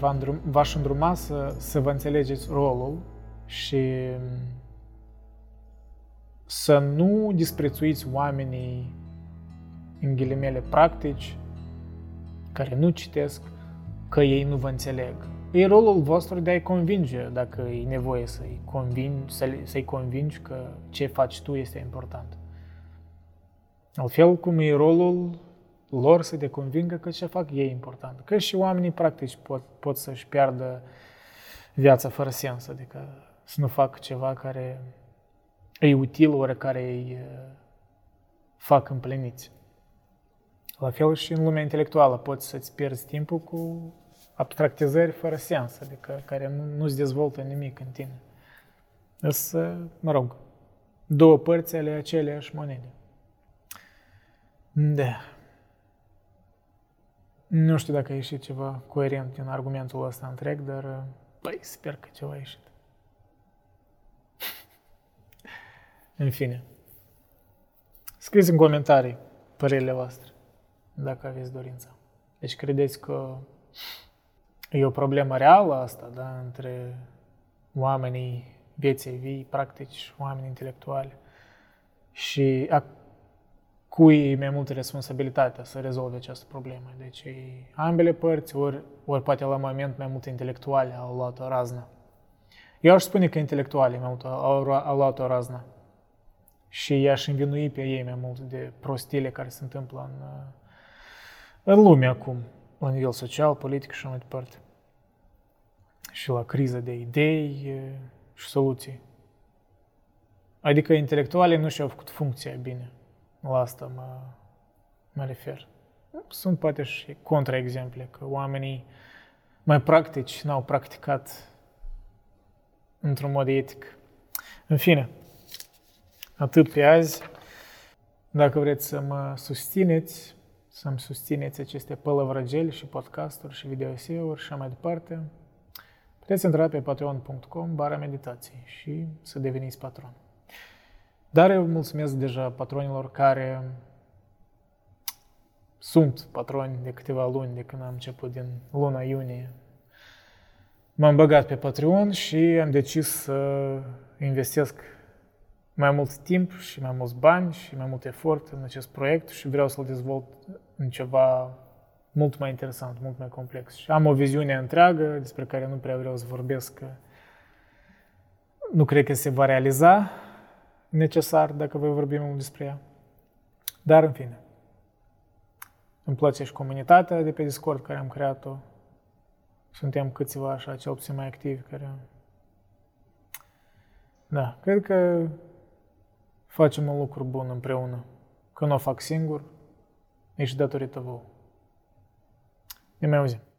v-aș îndruma să vă înțelegeți rolul și să nu disprețuiți oamenii, în ghilimele, practici, care nu citesc, că ei nu vă înțeleg. E rolul vostru de a-i convinge, dacă e nevoie să-i convingi că ce faci tu este important. Altfel cum e rolul lor să te convingă că ce fac ei e important. Că și oamenii practici pot să-și piardă viața fără sens, adică să nu fac ceva care e util, oricare îi fac împliniți. La fel și în lumea intelectuală poți să-ți pierzi timpul cu abstractizări fără sens, adică care nu-ți dezvoltă nimic în tine. Însă, mă rog, două părți ale aceleași monede. Da. Nu știu dacă a ieșit ceva coerent din argumentul ăsta întreg, dar băi, sper că ceva a ieșit. În fine. Scrieți în comentarii părerile voastre, dacă aveți dorința. Deci credeți că e o problemă reală asta, da, între oamenii vieții vii, practici, oamenii intelectuali și a cui e mai multă responsabilitatea să rezolve această problemă. Deci ambele părți, ori poate la moment mai multe intelectuali au luat o raznă. Eu aș spune că intelectualii mai mult au luat o raznă. Și i-aș învinui pe ei mai mult de prostiile care se întâmplă în lume acum, la nivel social, politic și așa mai departe. Și la criză de idei și soluții. Adică intelectualii nu și-au făcut funcția bine. La asta mă refer. Sunt poate și contraexemple, că oamenii mai practici n-au practicat într-un mod etic. În fine, atât pe azi. Dacă vreți să mă susțineți, să-mi susțineți aceste pălăvrăgeli și podcasturi și video-seuri și așa mai departe, puteți intra pe patreon.com/meditații și să deveniți patron. Dar eu mulțumesc deja patronilor care sunt patroni de câteva luni, de când am început din luna iunie. M-am băgat pe Patreon și am decis să investesc mai mult timp și mai mulți bani și mai mult efort în acest proiect și vreau să-l dezvolt în ceva mult mai interesant, mult mai complex. Și am o viziune întreagă despre care nu prea vreau să vorbesc, că nu cred că se va realiza necesar dacă voi vorbi mult despre ea. Dar, în fine, îmi place și comunitatea de pe Discord care am creat-o. Suntem câțiva așa, cel puțin mai activi, care... Da, cred că facem un lucru bun împreună. Că nu o fac singur, e și datorită vouă. Ne mai auzim.